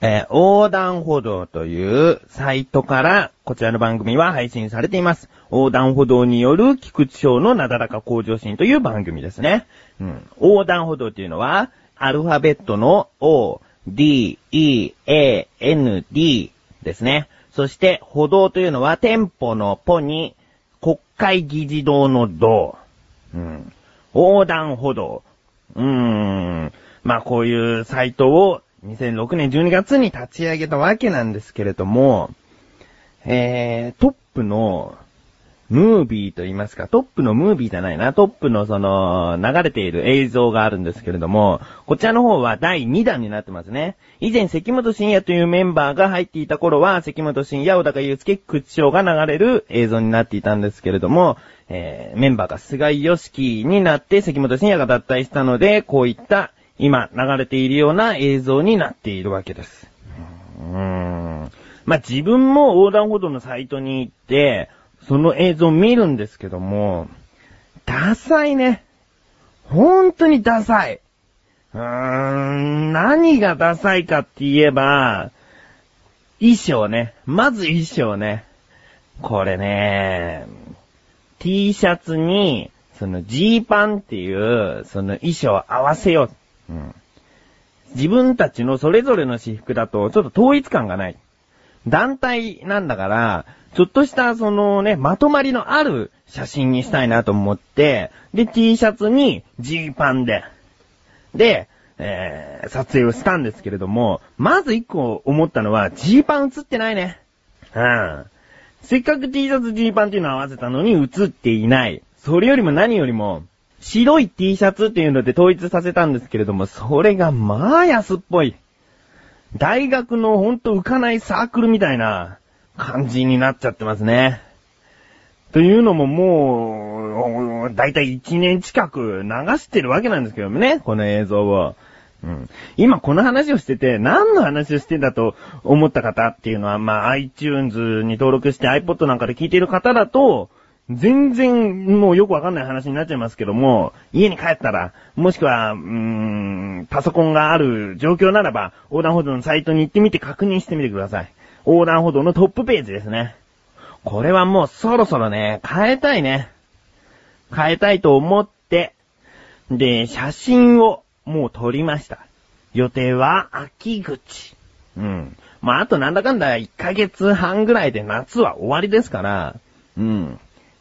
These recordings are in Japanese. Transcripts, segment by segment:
横断歩道というサイトからこちらの番組は配信されています。横断歩道による菊池翔のなだらか向上心という番組ですね。横断歩道というのはアルファベットの O、D、E、A、N、D ですね。そして歩道というのは店舗のポに国会議事堂の堂。横断歩道。まあこういうサイトを2006年12月に立ち上げたわけなんですけれども、トップのムービーと言いますか、トップのムービーじゃないな、トップのその流れている映像があるんですけれども、こちらの方は第2弾になってますね。以前関本信也というメンバーが入っていた頃は、関本信也、小高祐介、菊池翔が流れる映像になっていたんですけれども、メンバーが菅井良樹になって関本信也が脱退したので、こういった今流れているような映像になっているわけです。まあ、自分も横断歩道のサイトに行って、その映像を見るんですけども、ダサいね。本当にダサい。何がダサいかって言えば、衣装ね。まず衣装ね。これね、T シャツに、そのジーパンっていう、その衣装を合わせよう。自分たちのそれぞれの私服だと、ちょっと統一感がない。団体なんだから、ちょっとしたそのね、まとまりのある写真にしたいなと思って、で、T シャツにジーパンで、撮影をしたんですけれども、まず一個思ったのは、ジーパン映ってないね。せっかく T シャツジーパンっていうのを合わせたのに映っていない。それよりも何よりも、白い T シャツっていうので統一させたんですけれども、それがまあ安っぽい。大学のほんと浮かないサークルみたいな感じになっちゃってますね。というのももう、だいたい1年近く流してるわけなんですけどもね、この映像を。今この話をしてて、何の話をしてんだと思った方っていうのは、まあ iTunes に登録して iPod なんかで聞いてる方だと、全然もうよくわかんない話になっちゃいますけども、家に帰ったら、もしくはパソコンがある状況ならば、横断歩道のサイトに行ってみて確認してみてください。横断歩道のトップページですね。これはもうそろそろね、変えたいね。変えたいと思って、で、写真をもう撮りました。予定は秋口。まああとなんだかんだ1ヶ月半ぐらいで夏は終わりですから、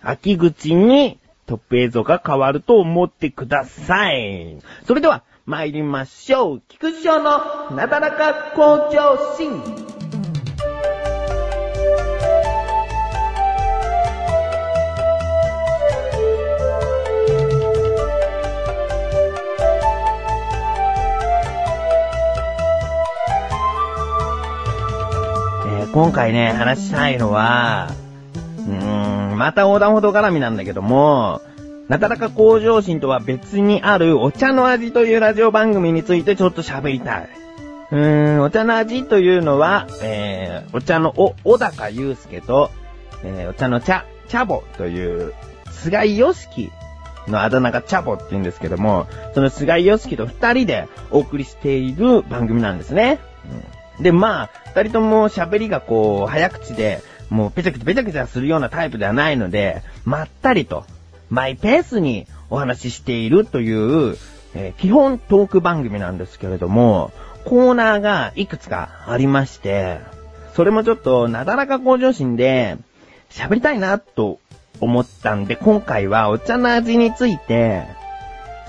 秋口にトップ映像が変わると思ってください。それでは参りましょう。菊池翔のなだらか向上心。今回ね話したいのはまた横断歩道絡みなんだけども、なだらか向上心とは別にあるお茶の味というラジオ番組についてちょっと喋りたい。お茶の味というのは、お茶の小高祐介と、お茶の茶坊という菅井良樹のあだ名が茶坊って言うんですけども、その菅井良樹と二人でお送りしている番組なんですね。で、まあ、二人とも喋りがこう、早口で、もうペチャペチャするようなタイプではないので、まったりとマイペースにお話ししているという、基本トーク番組なんですけれども、コーナーがいくつかありまして、それもちょっとなだらか向上心で喋りたいなと思ったんで、今回はお茶の味について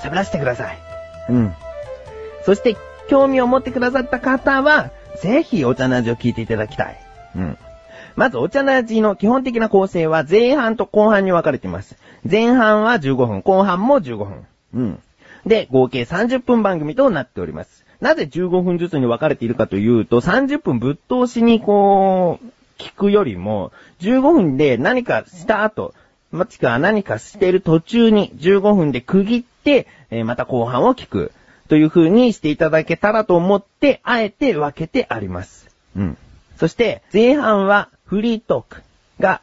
喋らせてください。そして興味を持ってくださった方はぜひお茶の味を聞いていただきたい。まずお茶の味の基本的な構成は前半と後半に分かれています。前半は15分、後半も15分。で、合計30分番組となっております。なぜ15分ずつに分かれているかというと、30分ぶっ通しにこう、聞くよりも、15分で何かした後、もしくは何かしている途中に15分で区切って、また後半を聞く。という風にしていただけたらと思って、あえて分けてあります。そして、前半は、フリートークが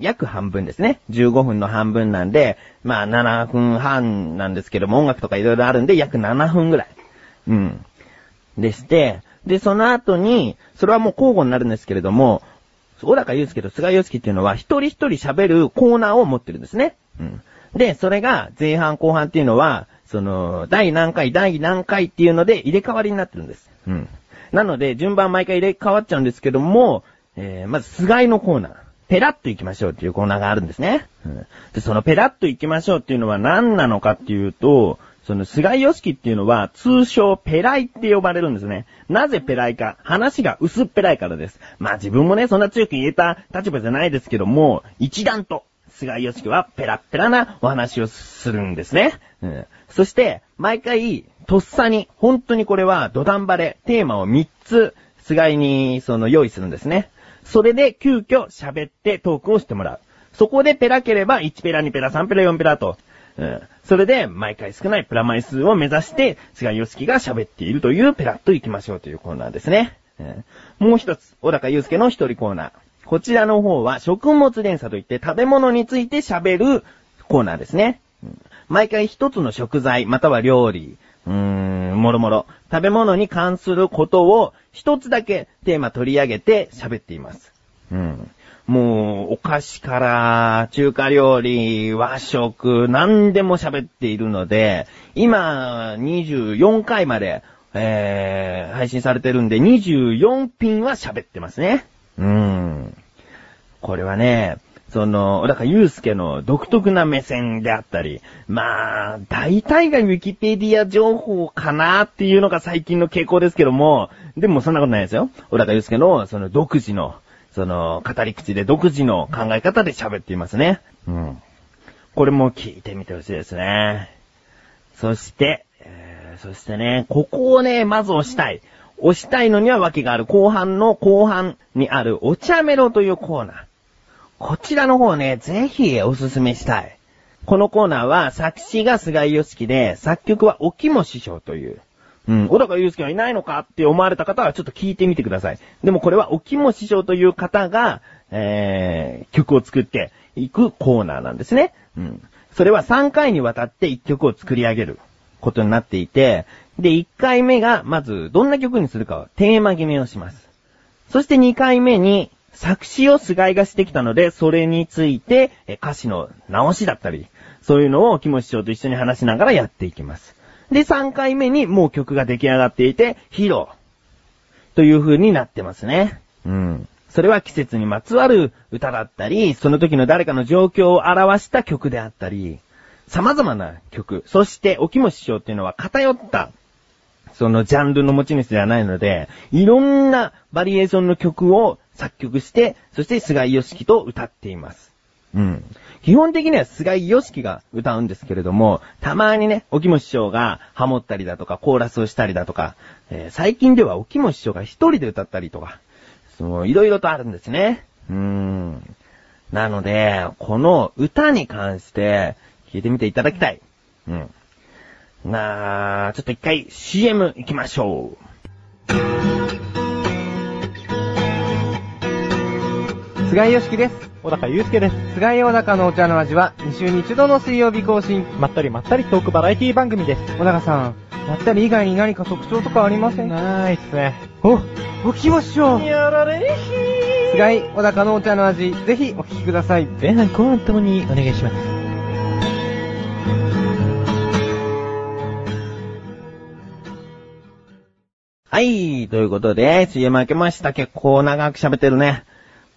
約半分ですね。15分の半分なんで、まあ7分半なんですけども、音楽とかいろいろあるんで約7分ぐらい。でして、で、その後に、それはもう交互になるんですけれども、小高祐介と菅祐介っていうのは一人一人喋るコーナーを持ってるんですね。うん、で、それが前半後半っていうのは、その、第何回っていうので入れ替わりになってるんです。うん、なので、順番毎回入れ替わっちゃうんですけども、まず菅井のコーナー。ペラッと行きましょうっていうコーナーがあるんですね。うん、で、そのペラッと行きましょうっていうのは何なのかっていうと、その菅義樹っていうのは通称ペライって呼ばれるんですね。なぜペライか、話が薄っぺらいからです。まあ自分もね、そんな強く言えた立場じゃないですけども、一段と菅義樹はペラッペラなお話をするんですね。うん、そして毎回とっさに本当にこれは土壇場でテーマを3つ菅井にその用意するんですね。それで急遽喋ってトークをしてもらう。そこでペラければ1ペラ2ペラ3ペラ4ペラと。うん、それで毎回少ないプラマイ数を目指して菅義樹が喋っているというペラッといきましょうというコーナーですね。うん、もう一つ、小高祐介の一人コーナー。こちらの方は食物連鎖といって食べ物について喋るコーナーですね。うん、毎回一つの食材または料理、もろもろ食べ物に関することを一つだけテーマ取り上げて喋っています。うんもう、お菓子から、中華料理、和食、何でも喋っているので、今、24回まで、配信されてるんで、24品は喋ってますね。これはね、その、だから、ゆうすけの独特な目線であったり、まあ、大体がウィキペディア情報かなっていうのが最近の傾向ですけども、でもそんなことないですよ。小高祐介の、その、独自の、その、語り口で独自の考え方で喋っていますね。うん。これも聞いてみてほしいですね。そしてね、ここをね、まず押したい。押したいのには訳がある。後半にあるお茶メロというコーナー。こちらの方ね、ぜひおすすめしたい。このコーナーは作詞が菅井義樹で、作曲は沖も師匠という。うん、小高祐介はいないのかって思われた方はちょっと聞いてみてください。でもこれは沖も師匠という方が、曲を作っていくコーナーなんですね。うん、それは3回にわたって1曲を作り上げることになっていて、で1回目がまずどんな曲にするかをテーマ決めをします。そして2回目に作詞を菅井がしてきたので、それについて歌詞の直しだったり、そういうのを沖も師匠と一緒に話しながらやっていきます。で、3回目にもう曲が出来上がっていて、披露。という風になってますね。うん。それは季節にまつわる歌だったり、その時の誰かの状況を表した曲であったり、様々な曲。そして、沖も師匠っていうのは偏った、そのジャンルの持ち主ではないので、いろんなバリエーションの曲を作曲して、そして菅井義樹と歌っています。うん。基本的には菅井義樹が歌うんですけれども、たまにね、沖も師匠がハモったりだとか、コーラスをしたりだとか、最近では沖も師匠が一人で歌ったりとか、いろいろとあるんですね。なので、この歌に関して、聞いてみていただきたい。ちょっと一回 CM 行きましょう。菅井義樹です。小高祐介です。菅井小高のお茶の味は2週に1度の水曜日更新。まったりトークバラエティ番組です。小高さん、まったり以外に何か特徴とかありません？ないっすね。おきましょう。やられひ。菅井小高のお茶の味、ぜひお聞きください。前半後半ともにお願いします。はい、ということで CM 開けました。結構長く喋ってるね。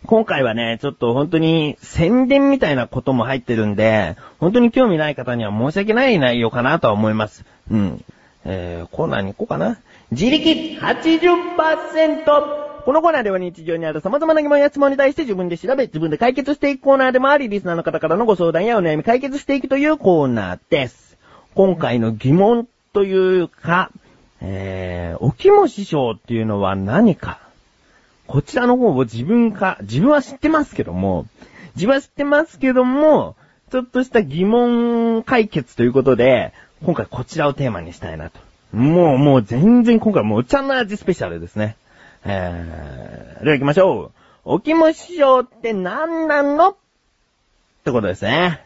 今回はね、ちょっと本当に宣伝みたいなことも入ってるんで、本当に興味ない方には申し訳ない内容かなとは思います。コーナーに行こうかな。自力 80%！ このコーナーでは日常にある様々な疑問や質問に対して自分で調べ、自分で解決していくコーナーでもあり、リスナーの方からのご相談やお悩み解決していくというコーナーです。今回の疑問というか、沖も師匠っていうのは何か？こちらの方を自分は知ってますけども、ちょっとした疑問解決ということで、今回こちらをテーマにしたいなと。もう全然今回もうお茶の味スペシャルですね。では行きましょう。沖も師匠って何なんのってことですね。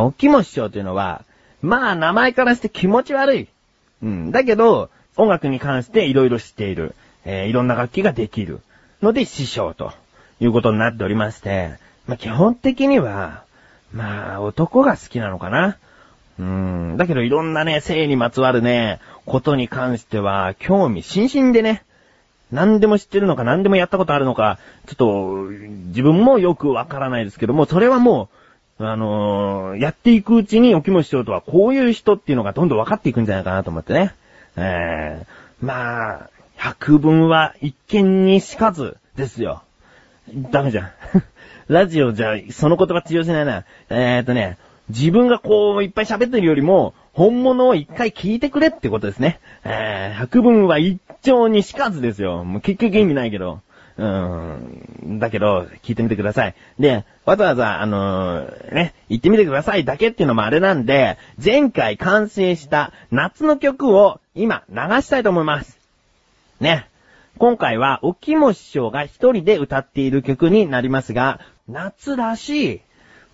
沖も師匠というのは、まあ名前からして気持ち悪い。だけど、音楽に関していろいろ知っている、いろんな楽器ができるので師匠ということになっておりまして、まあ、基本的には、まあ、男が好きなのかな。だけどいろんなね、性にまつわるね、ことに関しては、興味津々でね、何でも知ってるのか何でもやったことあるのか、ちょっと、自分もよくわからないですけども、それはもう、やっていくうちに、おきも師匠とはこういう人っていうのがどんどんわかっていくんじゃないかなと思ってね。まあ、百聞は一見にしかずですよ。ダメじゃん。ラジオじゃ、その言葉通用しないな。自分がこういっぱい喋ってるよりも本物を一回聞いてくれってことですね。百聞は一丁にしかずですよ。もう結局意味ないけど。だけど聞いてみてください。で、わざわざ言ってみてくださいだけっていうのもあれなんで、前回完成した夏の曲を今流したいと思います。ね。今回はおきも師匠が一人で歌っている曲になりますが、夏らしい、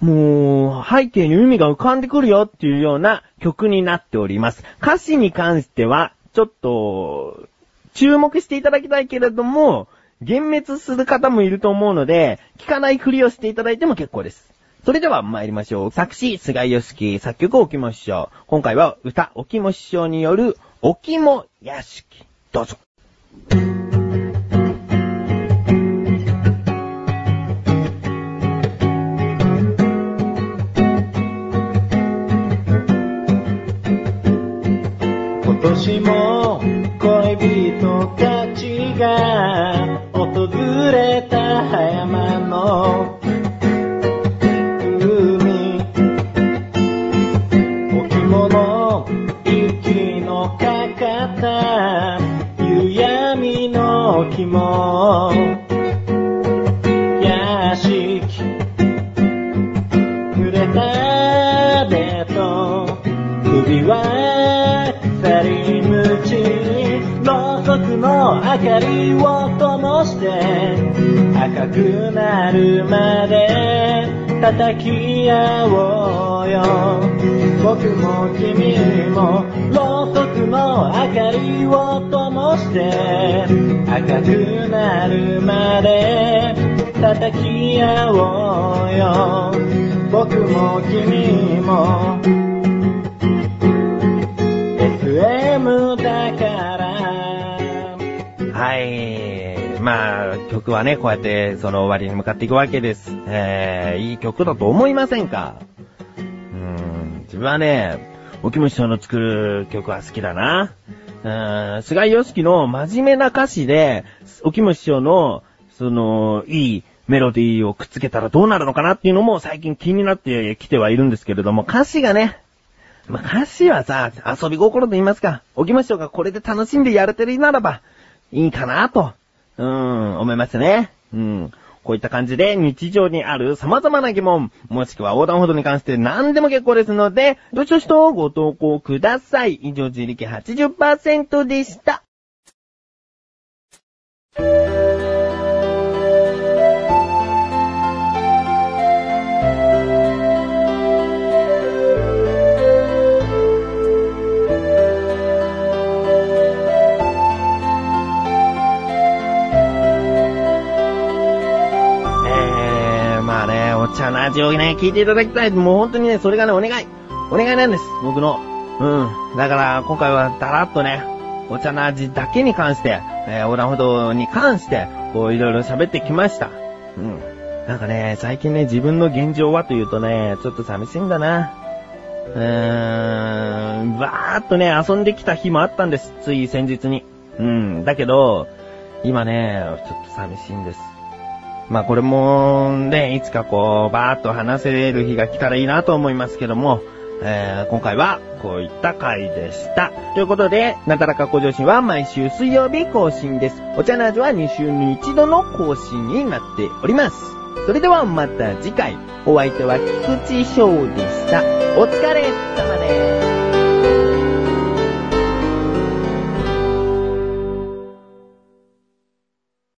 もう背景に海が浮かんでくるよっていうような曲になっております。歌詞に関してはちょっと注目していただきたいけれども、幻滅する方もいると思うので、聞かないふりをしていただいても結構です。それでは参りましょう。作詞菅井義樹、作曲おきも師匠。今回は歌おきも師匠によるおきも屋敷。どうぞ。今年も恋人たちが訪れた葉山の海、お着物息のかかった夕闇のおきも屋敷、濡れた手と首は腐りむち、ろうそくの明かりを灯して赤くなるまで叩き合おうよ。僕も君もろうそくの明かりを灯して赤くなるまで叩き合おうよ。僕も君もはい。まあ、曲はね、こうやってその終わりに向かっていくわけです。いい曲だと思いませんか？自分はね、おきも師匠の作る曲は好きだな。菅井義樹の真面目な歌詞で、おきも師匠の、いいメロディーをくっつけたらどうなるのかなっていうのも最近気になってきてはいるんですけれども、歌詞がね、まあ、歌詞はさ、遊び心と言いますか、おきも師匠がこれで楽しんでやれてるならば、いいかなと、思いましたね。こういった感じで日常にある様々な疑問、もしくは横断歩道に関して何でも結構ですので、どしどしとご投稿ください。以上、自力 80% でした。ラジオをね、聞いていただきたい。もう本当にね、それがね、お願いなんです。僕の。だから、今回はだらっとね、お茶の味だけに関して、横断歩道に関して、こう、いろいろ喋ってきました。なんかね、最近ね、自分の現状はというとね、ちょっと寂しいんだな。ばーっとね、遊んできた日もあったんです。つい先日に。だけど、今ね、ちょっと寂しいんです。まあこれもね、いつかこうバーッと話せる日が来たらいいなと思いますけども、今回はこういった回でした。ということで、なだらか向上心は毎週水曜日更新です。お茶の味は2週に1度の更新になっております。それではまた次回、お相手は菊池翔でした。お疲れ様です。